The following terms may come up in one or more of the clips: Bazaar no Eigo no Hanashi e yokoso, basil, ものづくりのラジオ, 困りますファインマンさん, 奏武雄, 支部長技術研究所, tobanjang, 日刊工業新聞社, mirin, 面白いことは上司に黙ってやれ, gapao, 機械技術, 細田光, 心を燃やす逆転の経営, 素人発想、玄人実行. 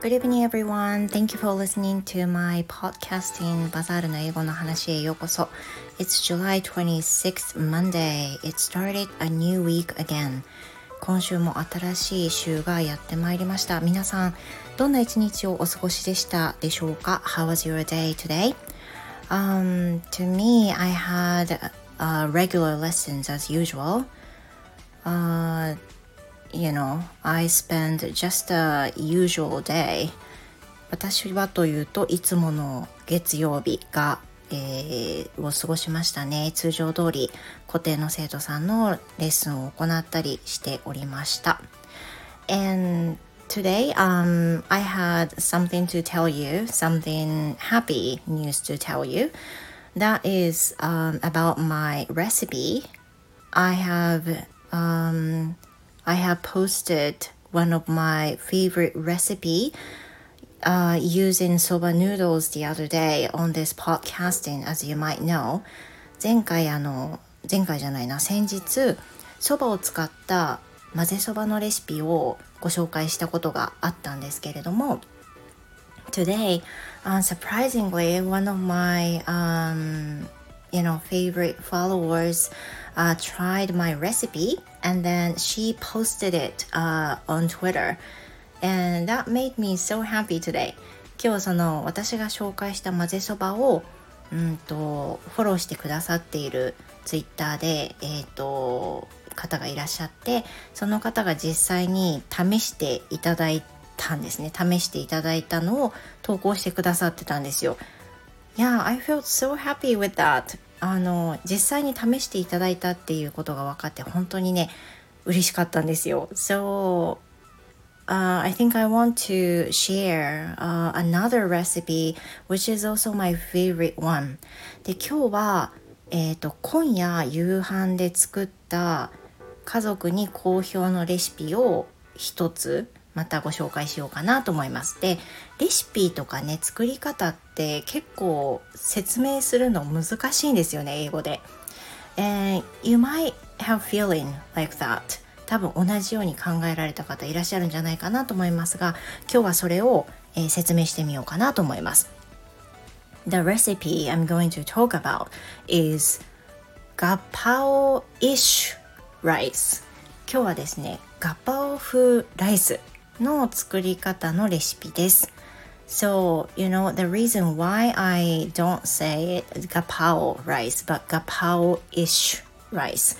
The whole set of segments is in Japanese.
Good evening, everyone. Thank you for listening to my podcast in Bazaar no Eigo no Hanashi e yokoso. It's July 26th, Monday. It started a new week again. 今週も新しい週がやってまいりました。皆さん、どんな一日をお過ごしでしたでしょうか? How was your day today?To me, I had regular lessons as usual.You know, I spend just a usual day. 私はというといつもの月曜日が、を過ごしましたね。通常通り固定の生徒さんのレッスンを行ったりしておりました。 And today, I had something to tell you, something happy news to tell you. That is, about my recipe. I have posted one of my favorite recipe using soba noodles the other day on this podcasting, as you might know. 先日そばを使った混ぜそばのレシピをご紹介したことがあったんですけれども、 today, surprisingly, one of my favorite followers tried my recipe and then she posted it on Twitter, and that made me so happy today. 今日その私が紹介した混ぜそばをフォローしてくださっているツイッターで方がいらっしゃって、その方が実際に試していただいたのを投稿してくださってたんですよ。Yeah, I felt so happy with that. 実際に試していただいたっていうことが分かって、本当にね、嬉しかったんですよ。So, I think I want to share another recipe, which is also my favorite one. で、今日は、今夜夕飯で作った家族に好評のレシピを一つまたご紹介しようかなと思います。で、レシピとかね、作り方って結構説明するの難しいんですよね、英語で。And you might have feeling like that. 多分同じように考えられた方いらっしゃるんじゃないかなと思いますが、今日はそれを、説明してみようかなと思います。The recipe I'm going to talk about is gapao-ish rice. 今日はですね、ガパオ風ライスの作り方のレシピです。So, you know, the reason why I don't say it gapao rice, but gapao-ish rice.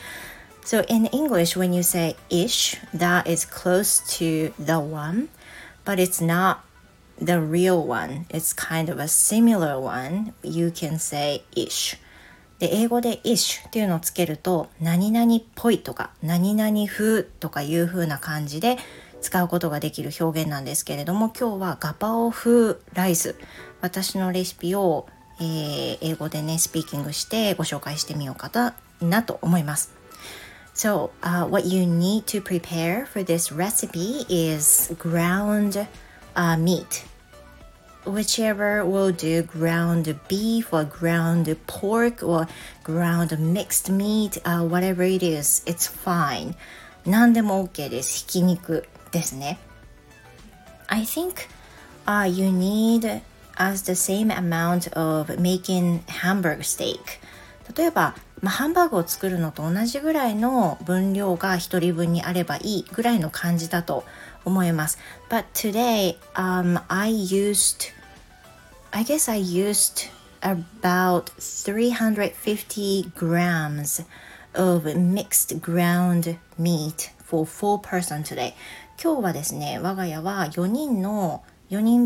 So, in English, when you say ish, that is close to the one, but it's not the real one. It's kind of a similar one. You can say ish. で、英語で ish っていうのをつけると、何々っぽいとか、何々風とかいう風な感じで、使うことができる表現なんですけれども、今日はガパオ風ライス、私のレシピを、英語でねスピーキングしてご紹介してみようかなと思います。 So、what you need to prepare for this recipe is ground meat, whichever will do, ground beef or ground pork or ground mixed meat, whatever it is, it's fine. 何でも OK です。ひき肉ですね。 I think you need as the same amount of making hamburger steak. 例えば、ハンバーグを作るのと同じぐらいの分量が一人分にあればいいぐらいの感じだと思います。 But today、I guess I used about 350 grams of mixed ground meat for 4 person today. 今日はですね、我が家は4人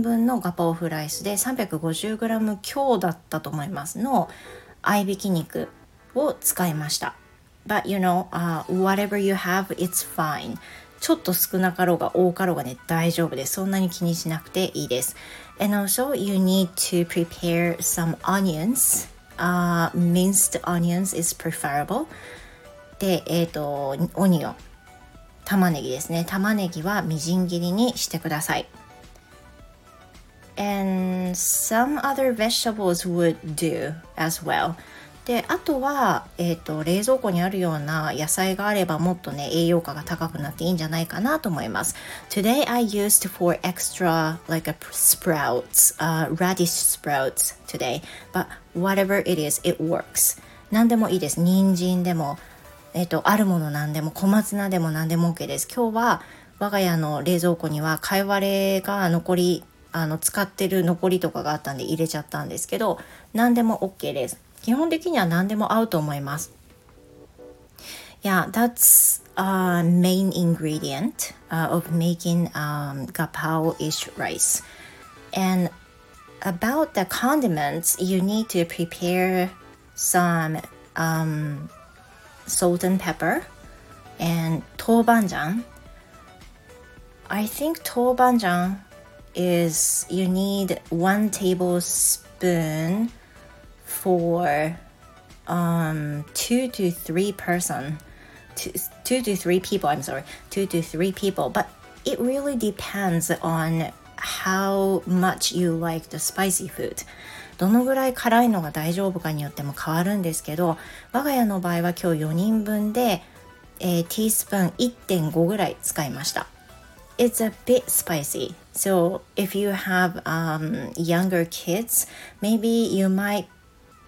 分のガパオフライスで 350g 強だったと思いますの合いびき肉を使いました。 But you know、whatever you have, it's fine. ちょっと少なかろうが多かろうがね、大丈夫です。そんなに気にしなくていいです。 And also you need to prepare some onions. Minced onions is preferable. で、オニオン、玉ねぎですね。玉ねぎはみじん切りにしてください。 And some other vegetables would do as well. であとは、冷蔵庫にあるような野菜があればもっとね栄養価が高くなっていいんじゃないかなと思います。 Today I used for extra like a sprouts、radish sprouts today but whatever it is it works。 何でもいいです。人参でも、あるもの何でも、小松菜でも何でも OK です。今日は我が家の冷蔵庫には貝割れが使ってる残りとかがあったんで入れちゃったんですけど、何でも OK です。基本的には何でも合うと思います。 Yeah, that's a main ingredient of making gapao-ish rice. And about the condiments, you need to prepare some salt and pepper and tobanjang. I think tobanjang is you need 1 tablespoon for 2 to 3 people, but it really depends on how much you like the spicy food。 どのぐらい辛いのが大丈夫かによっても変わるんですけど、我が家の場合は今日4人分で、ティースプーン 1.5 ぐらい使いました。 It's a bit spicy, so if you have younger kids, maybe you might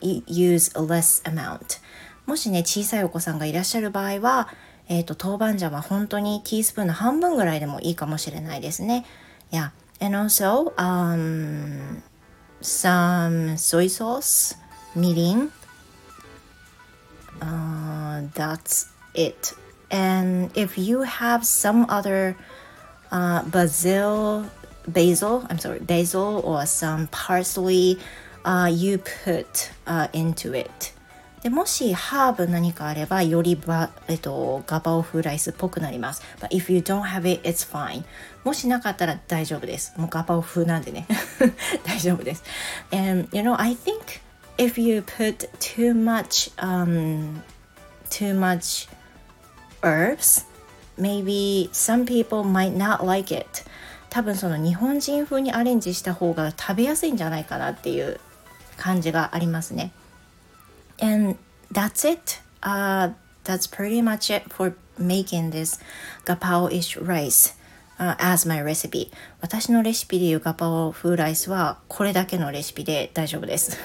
use less amount。 もしね小さいお子さんがいらっしゃる場合は、豆板醤は本当にティースプーンの半分ぐらいでもいいかもしれないですね。 Yeah, and also、some soy sauce, mirin、that's it. And if you have some other basil or some parsley,you put into it。 でもしハーブ何かあればよりガパオ風ライスっぽくなります。 But if you don't have it, it's fine。 もしなかったら大丈夫です。もうガパオ風なんでね大丈夫です。 And you know, I think if you put too much herbs, maybe some people might not like it。多分その日本人風にアレンジした方が食べやすいんじゃないかなっていう感じがありますね。 And that's it、that's pretty much it for making this gapao-ish rice、as my recipe。 私のレシピでいうガパオ風ライスはこれだけのレシピで大丈夫です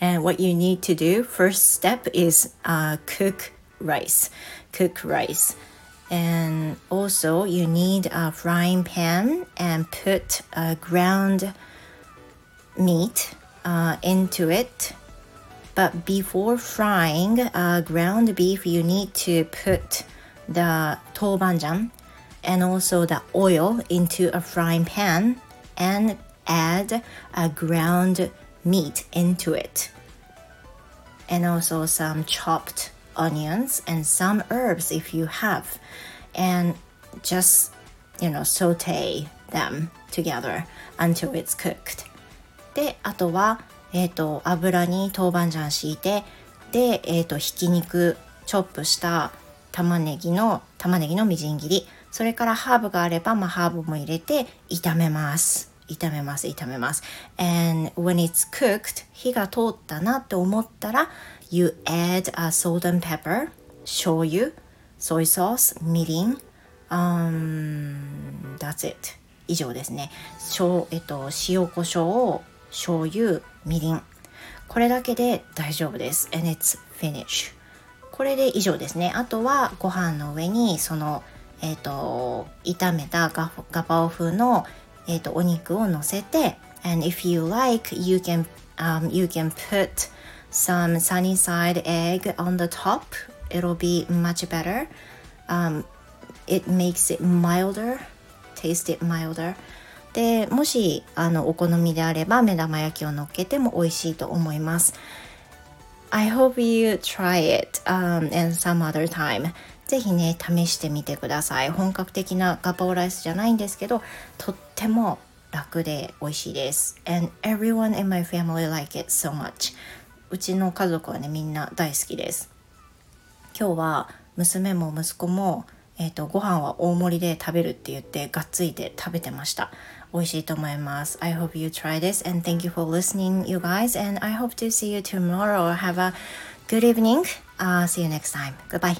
And what you need to do first step is、cook rice and also you need a frying pan and put ground meat into it. But before frying ground beef, you need to put the tobanjang and also the oil into a frying pan and add a ground meat into it, and also some chopped onions and some herbs if you have, and just saute them together until it's cooked. であとは、油に豆板醤敷いて、で、ひき肉チョップした玉ねぎのみじん切り、それからハーブがあれば、ハーブも入れて炒めます。 And when it's cooked, 火が通ったなって思ったら、You add salt and pepper, 醤油、soy sauce, みりん、that's it。 以上ですね。塩コショウ、醤油、みりん、これだけで大丈夫です。 And it's finished。 これで以上ですね。あとはご飯の上にその、炒めたガパオ風の、お肉を乗せて、 And if you like, you can put some sunny side egg on the top. It'll be much better. It makes it milder, taste it milder. でもしお好みであれば目玉焼きを乗っけても美味しいと思います。 I hope you try it and some other time. ぜひね試してみてください。本格的なガパオライスじゃないんですけど、とっても楽で美味しいです。 And everyone in my family like it so much.うちの家族はねみんな大好きです。今日は娘も息子も、ご飯は大盛りで食べるって言ってがっついて食べてました。美味しいと思います。I hope you try this and thank you for listening, you guys. And I hope to see you tomorrow. Have a good evening.、see you next time. Goodbye.